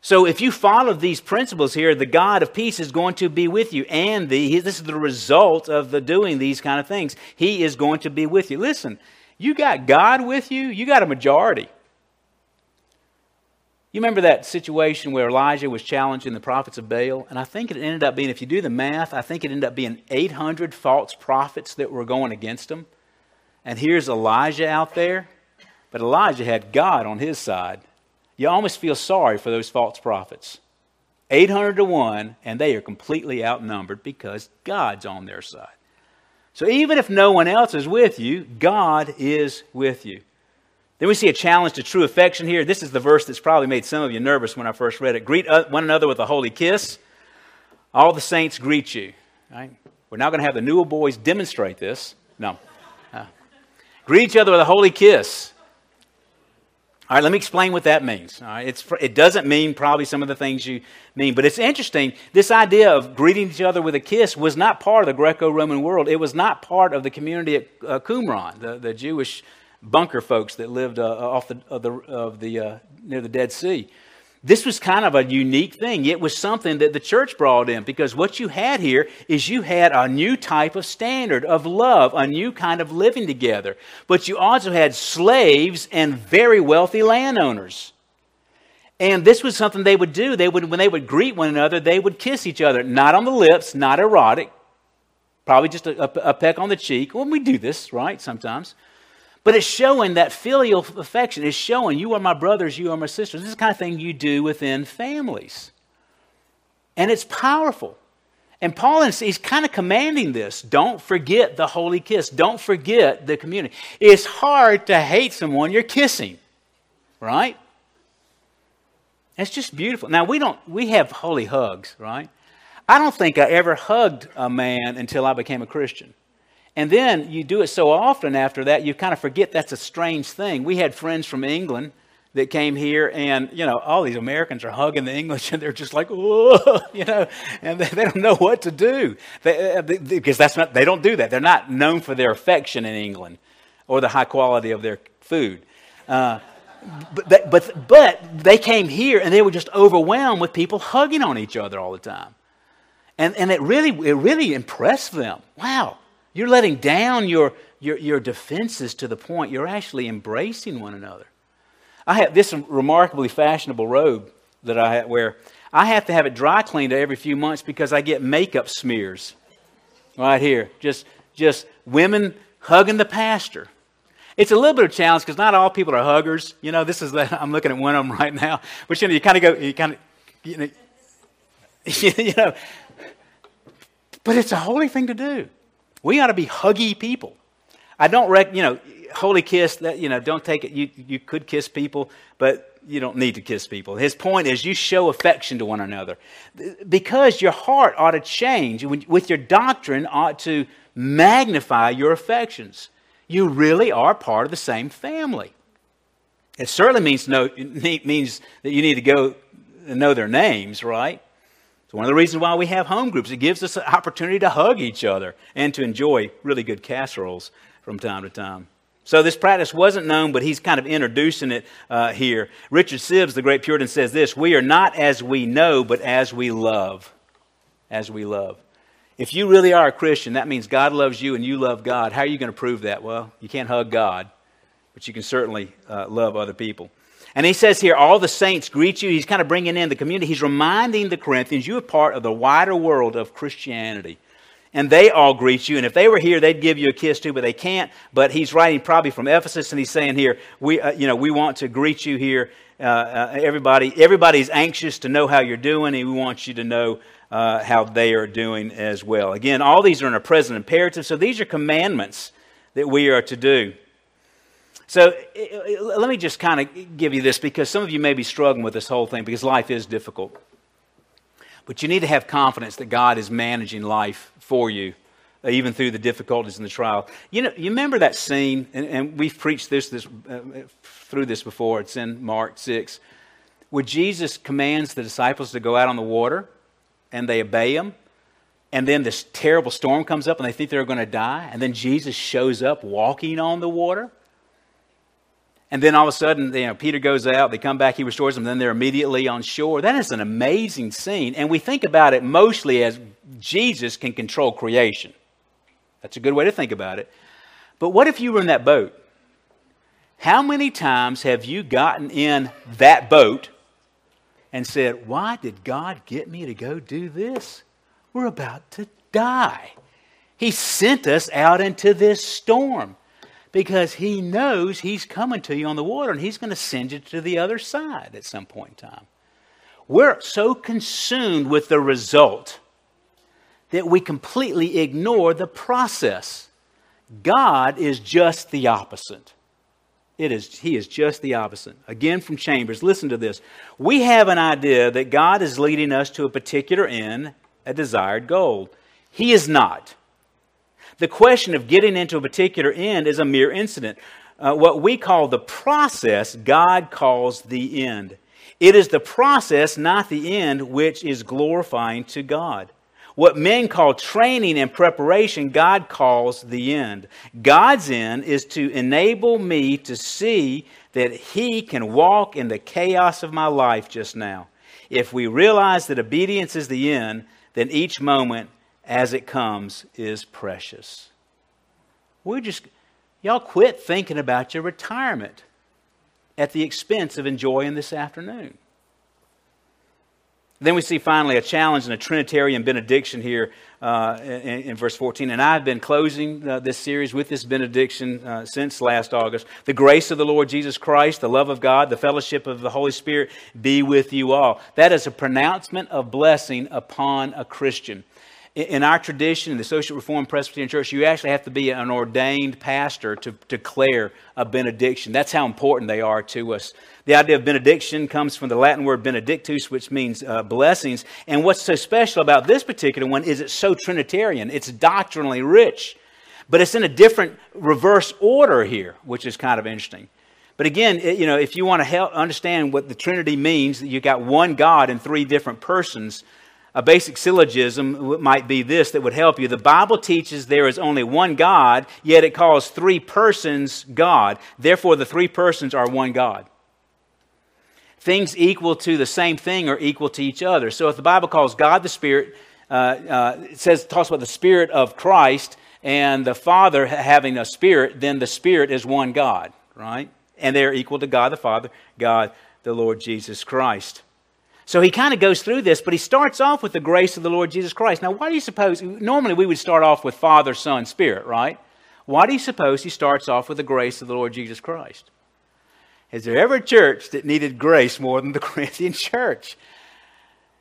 So if you follow these principles here, the God of peace is going to be with you. And the, this is the result of the doing these kind of things. He is going to be with you. Listen, you got God with you, you got a majority. You remember that situation where Elijah was challenging the prophets of Baal? And I think it ended up being, if you do the math, I think it ended up being eight hundred false prophets that were going against him. And here's Elijah out there. But Elijah had God on his side. You almost feel sorry for those false prophets. eight hundred to one, and they are completely outnumbered because God's on their side. So even if no one else is with you, God is with you. Then we see a challenge to true affection here. This is the verse that's probably made some of you nervous when I first read it. Greet one another with a holy kiss. All the saints greet you. Right? We're now going to have the Newell boys demonstrate this. No. Uh, greet each other with a holy kiss. All right, let me explain what that means. All right, it's, it doesn't mean probably some of the things you mean, but it's interesting. This idea of greeting each other with a kiss was not part of the Greco-Roman world. It was not part of the community at uh, Qumran, the, the Jewish bunker folks that lived uh, off the of the, of the uh, near the Dead Sea. This was kind of a unique thing. It was something that the church brought in, because what you had here is you had a new type of standard of love, a new kind of living together. But you also had slaves and very wealthy landowners. And this was something they would do. They would, when they would greet one another, they would kiss each other. Not on the lips, not erotic. Probably just a, a, a peck on the cheek. Well, we do this, right, sometimes. But it's showing that filial affection. It's showing you are my brothers, you are my sisters. This is the kind of thing you do within families. And it's powerful. And Paul is he's kind of commanding this. Don't forget the holy kiss. Don't forget the community. It's hard to hate someone you're kissing, right? It's just beautiful. Now, we don't we have holy hugs, right? I don't think I ever hugged a man until I became a Christian. And then you do it so often after that, you kind of forget that's a strange thing. We had friends from England that came here, and, you know, all these Americans are hugging the English, and they're just like, oh, you know, and they, they don't know what to do. They, they, because that's not, they don't do that. They're not known for their affection in England or the high quality of their food. Uh, but, they, but, but they came here, and they were just overwhelmed with people hugging on each other all the time. And, and it really, it really impressed them. Wow. You're letting down your, your your defenses to the point you're actually embracing one another. I have this remarkably fashionable robe that I wear. I have to have it dry cleaned every few months because I get makeup smears right here. Just just women hugging the pastor. It's a little bit of a challenge because not all people are huggers. You know, this is the, I'm looking at one of them right now. But you know, you kind of go, you kind of, you know, you know. But it's a holy thing to do. We ought to be huggy people. I don't reckon, you know, holy kiss, that, you know, don't take it. You, you could kiss people, but you don't need to kiss people. His point is you show affection to one another. Because your heart ought to change. With your doctrine ought to magnify your affections. You really are part of the same family. It certainly means, no, it means that you need to go and know their names, right? One of the reasons why we have home groups, it gives us an opportunity to hug each other and to enjoy really good casseroles from time to time. So this practice wasn't known, but he's kind of introducing it uh, here. Richard Sibbs, the great Puritan, says this: "We are not as we know, but as we love." As we love. If you really are a Christian, that means God loves you and you love God. How are you going to prove that? Well, you can't hug God, but you can certainly uh, love other people. And he says here, all the saints greet you. He's kind of bringing in the community. He's reminding the Corinthians, you are part of the wider world of Christianity. And they all greet you. And if they were here, they'd give you a kiss too, but they can't. But he's writing probably from Ephesus, and he's saying here, we, uh, you know, we want to greet you here. Uh, uh, everybody, everybody's anxious to know how you're doing, and we want you to know uh, how they are doing as well. Again, all these are in a present imperative. So these are commandments that we are to do. So let me just kind of give you this, because some of you may be struggling with this whole thing because life is difficult. But you need to have confidence that God is managing life for you, even through the difficulties and the trial. You know, you remember that scene, and, and we've preached this, this uh, through this before. It's in Mark six, where Jesus commands the disciples to go out on the water, and they obey him. And then this terrible storm comes up, and they think they're going to die. And then Jesus shows up walking on the water. And then all of a sudden, you know, Peter goes out, they come back, he restores them, then they're immediately on shore. That is an amazing scene. And we think about it mostly as Jesus can control creation. That's a good way to think about it. But what if you were in that boat? How many times have you gotten in that boat and said, why did God get me to go do this? We're about to die. He sent us out into this storm. Because he knows he's coming to you on the water, and he's going to send you to the other side at some point in time. We're so consumed with the result that we completely ignore the process. God is just the opposite. It is, he is just the opposite. Again from Chambers, listen to this. We have an idea that God is leading us to a particular end, a desired goal. He is not. The question of getting into a particular end is a mere incident. uh, what we call the process, God calls the end. It is the process, not the end, which is glorifying to God. What men call training and preparation, God calls the end. God's end is to enable me to see that He can walk in the chaos of my life just now. If we realize that obedience is the end, then each moment as it comes is precious. We're just, y'all quit thinking about your retirement at the expense of enjoying this afternoon. Then we see finally a challenge and a Trinitarian benediction here uh, in, in verse fourteen. And I've been closing uh, this series with this benediction uh, since last August. The grace of the Lord Jesus Christ, the love of God, the fellowship of the Holy Spirit be with you all. That is a pronouncement of blessing upon a Christian. In, in our tradition, in the Social Reformed Presbyterian Church, you actually have to be an ordained pastor to, to declare a benediction. That's how important they are to us. The idea of benediction comes from the Latin word benedictus, which means uh, blessings. And what's so special about this particular one is it's so Trinitarian. It's doctrinally rich. But it's in a different reverse order here, which is kind of interesting. But again, it, you know, if you want to help understand what the Trinity means, that you've got one God and three different persons, a basic syllogism might be this that would help you. The Bible teaches there is only one God, yet it calls three persons God. Therefore, the three persons are one God. Things equal to the same thing are equal to each other. So if the Bible calls God the Spirit, uh, uh, it says, talks about the Spirit of Christ and the Father having a Spirit, then the Spirit is one God, right? And they're equal to God the Father, God the Lord Jesus Christ. So he kind of goes through this, but he starts off with the grace of the Lord Jesus Christ. Now, why do you suppose, normally we would start off with Father, Son, Spirit, right? Why do you suppose he starts off with the grace of the Lord Jesus Christ? Is there ever a church that needed grace more than the Corinthian church?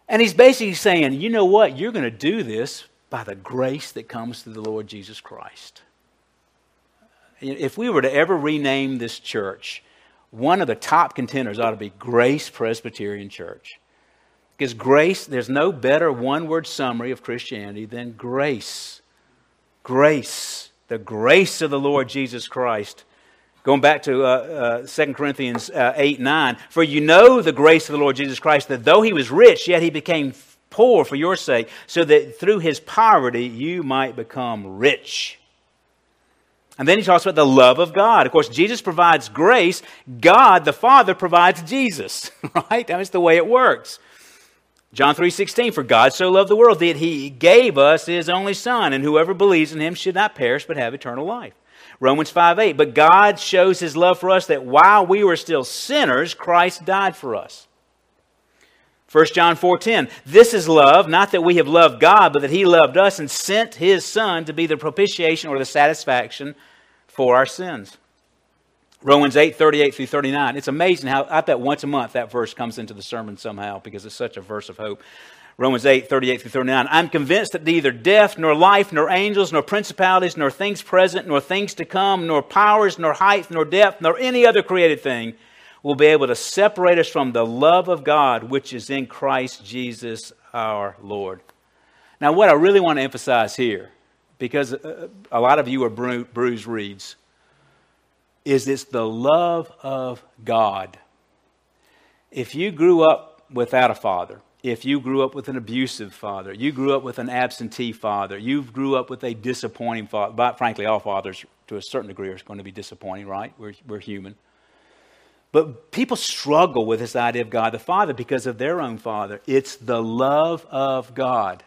And he's basically saying, you know what? You're going to do this by the grace that comes through the Lord Jesus Christ. If we were to ever rename this church, one of the top contenders ought to be Grace Presbyterian Church. Because grace, there's no better one-word summary of Christianity than grace. Grace. The grace of the Lord Jesus Christ. Going back to uh, uh, Second Corinthians uh, eight, nine. For you know the grace of the Lord Jesus Christ, that though he was rich, yet he became poor for your sake, so that through his poverty you might become rich. And then he talks about the love of God. Of course, Jesus provides grace. God, the Father, provides Jesus. Right? That's the way it works. John three sixteen, for God so loved the world that he gave us his only Son, and whoever believes in him should not perish but have eternal life. Romans five eight, but God shows his love for us that while we were still sinners, Christ died for us. First John four ten, this is love, not that we have loved God, but that he loved us and sent his Son to be the propitiation or the satisfaction for our sins. Romans eight thirty-eight through thirty-nine, it's amazing how I bet once a month that verse comes into the sermon somehow because it's such a verse of hope. Romans eight thirty-eight through thirty-nine. I'm convinced that neither death, nor life, nor angels, nor principalities, nor things present, nor things to come, nor powers, nor height, nor depth, nor any other created thing will be able to separate us from the love of God, which is in Christ Jesus our Lord. Now, what I really want to emphasize here, because a lot of you are bru- bruised reeds, is it's the love of God. If you grew up without a father, if you grew up with an abusive father, you grew up with an absentee father, you grew up with a disappointing father. But frankly, all fathers to a certain degree are going to be disappointing, right? We're, we're human. But people struggle with this idea of God the Father because of their own father. It's the love of God.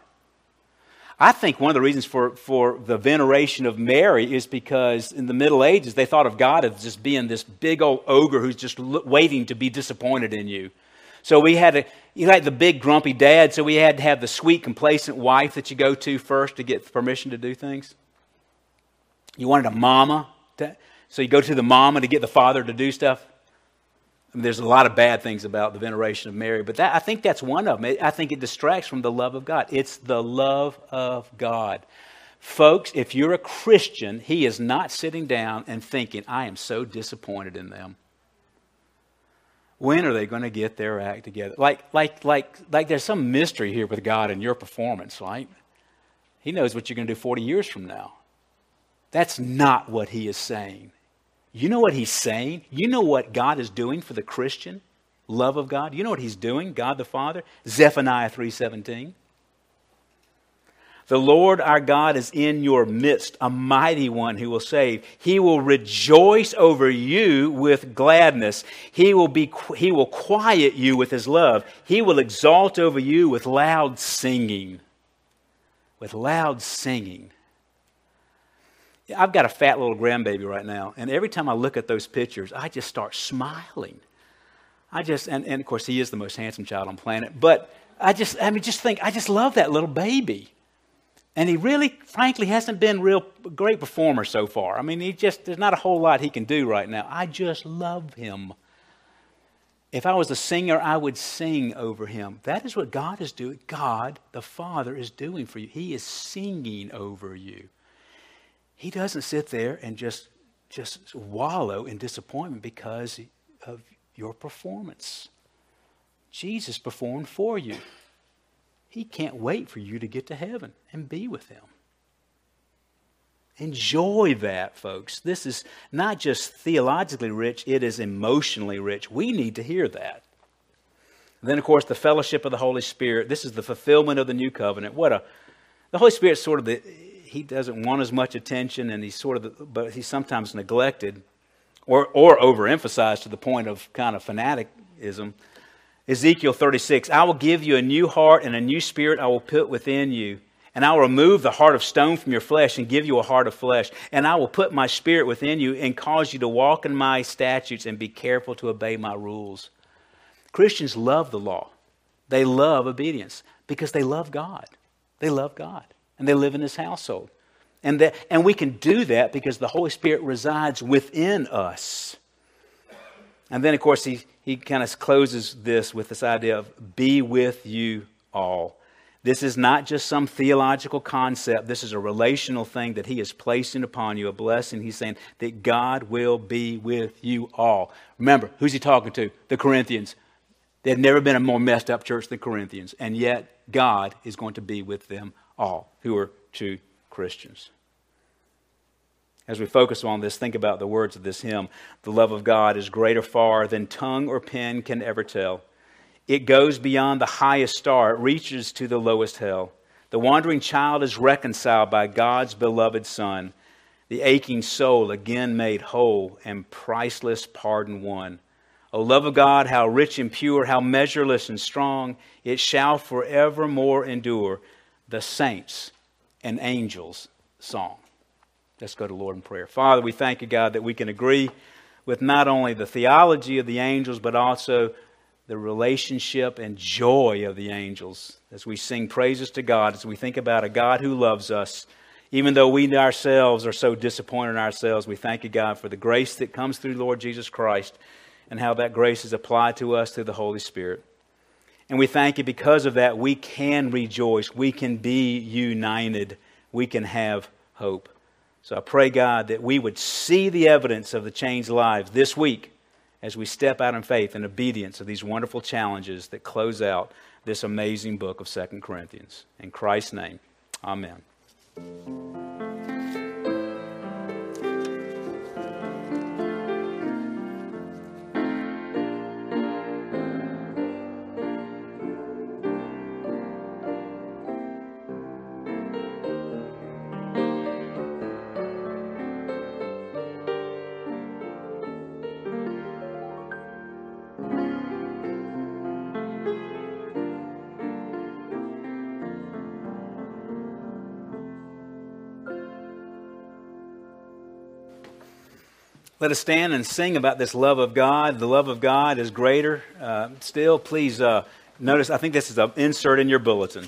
I think one of the reasons for, for the veneration of Mary is because in the Middle Ages, they thought of God as just being this big old ogre who's just waiting to be disappointed in you. So we had a, you like the big grumpy dad, so we had to have the sweet, complacent wife that you go to first to get permission to do things. You wanted a mama, to, so you go to the mama to get the father to do stuff. I mean, there's a lot of bad things about the veneration of Mary, but that, I think that's one of them. I think it distracts from the love of God. It's the love of God. Folks, if you're a Christian, he is not sitting down and thinking, I am so disappointed in them. When are they going to get their act together? Like, like, like, like there's some mystery here with God in your performance, right? He knows what you're going to do forty years from now. That's not what he is saying. You know what he's saying? You know what God is doing for the Christian? Love of God. You know what he's doing? God the Father. Zephaniah three seventeen. The Lord our God is in your midst, a mighty one who will save. He will rejoice over you with gladness. He will be, he will quiet you with his love. He will exalt over you with loud singing. With loud singing. I've got a fat little grandbaby right now, and every time I look at those pictures, I just start smiling. I just, and, and of course, he is the most handsome child on planet, but I just, I mean, just think, I just love that little baby. And he really, frankly, hasn't been a real great performer so far. I mean, he just, there's not a whole lot he can do right now. I just love him. If I was a singer, I would sing over him. That is what God is doing. God, the Father, is doing for you. He is singing over you. He doesn't sit there and just, just wallow in disappointment because of your performance. Jesus performed for you. He can't wait for you to get to heaven and be with him. Enjoy that, folks. This is not just theologically rich, it is emotionally rich. We need to hear that. And then, of course, the fellowship of the Holy Spirit. This is the fulfillment of the new covenant. What a, the Holy Spirit's sort of the, he doesn't want as much attention, and he's sort of, the, but he's sometimes neglected or, or overemphasized to the point of kind of fanaticism. Ezekiel thirty-six, I will give you a new heart and a new spirit I will put within you. And I will remove the heart of stone from your flesh and give you a heart of flesh. And I will put my spirit within you and cause you to walk in my statutes and be careful to obey my rules. Christians love the law. They love obedience because they love God. They love God. And they live in his household. And, that, and we can do that because the Holy Spirit resides within us. And then, of course, he... He kind of closes this with this idea of be with you all. This is not just some theological concept. This is a relational thing that he is placing upon you, a blessing. He's saying that God will be with you all. Remember, who's he talking to? The Corinthians. There'd never been a more messed up church than Corinthians. And yet God is going to be with them all who are true Christians. As we focus on this, think about the words of this hymn. The love of God is greater far than tongue or pen can ever tell. It goes beyond the highest star. It reaches to the lowest hell. The wandering child is reconciled by God's beloved Son. The aching soul again made whole and priceless pardon won. O love of God, how rich and pure, how measureless and strong. It shall forevermore endure the saints' and angels' song. Let's go to Lord in prayer. Father, we thank you, God, that we can agree with not only the theology of the angels, but also the relationship and joy of the angels. As we sing praises to God, as we think about a God who loves us, even though we ourselves are so disappointed in ourselves, we thank you, God, for the grace that comes through Lord Jesus Christ and how that grace is applied to us through the Holy Spirit. And we thank you because of that we can rejoice, we can be united, we can have hope. So I pray, God, that we would see the evidence of the changed lives this week as we step out in faith and obedience of these wonderful challenges that close out this amazing book of Second Corinthians. In Christ's name, amen. Let us stand and sing about this love of God. The love of God is greater. Uh, still, please uh, notice, I think this is an insert in your bulletin.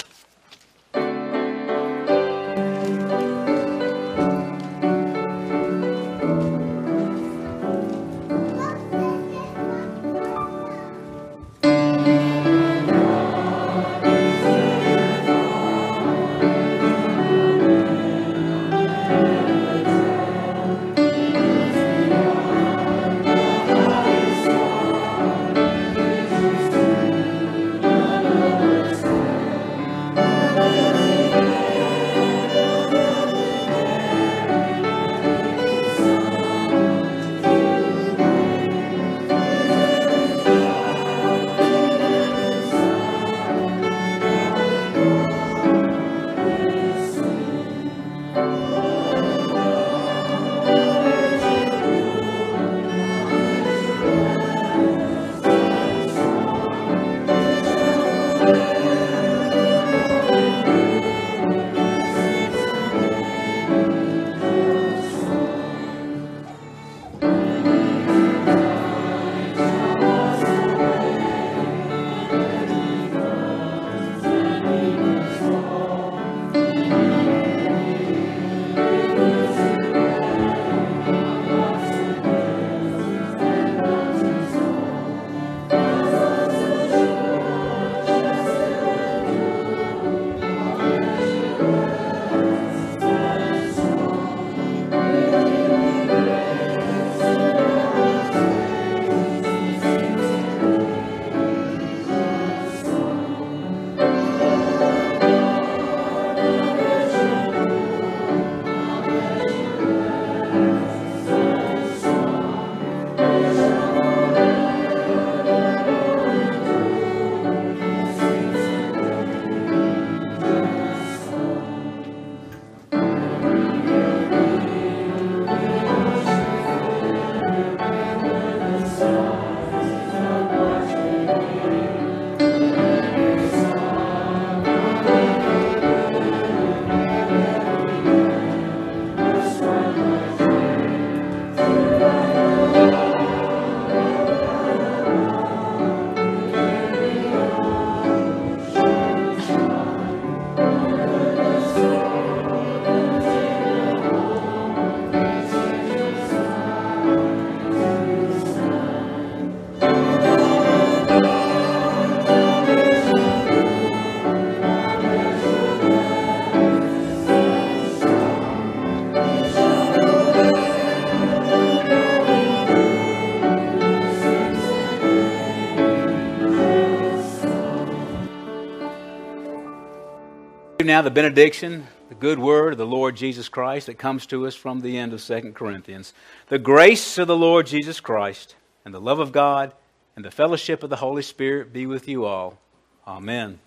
now the benediction, the good word of the Lord Jesus Christ that comes to us from the end of Second Corinthians. The grace of the Lord Jesus Christ and the love of God and the fellowship of the Holy Spirit be with you all. Amen.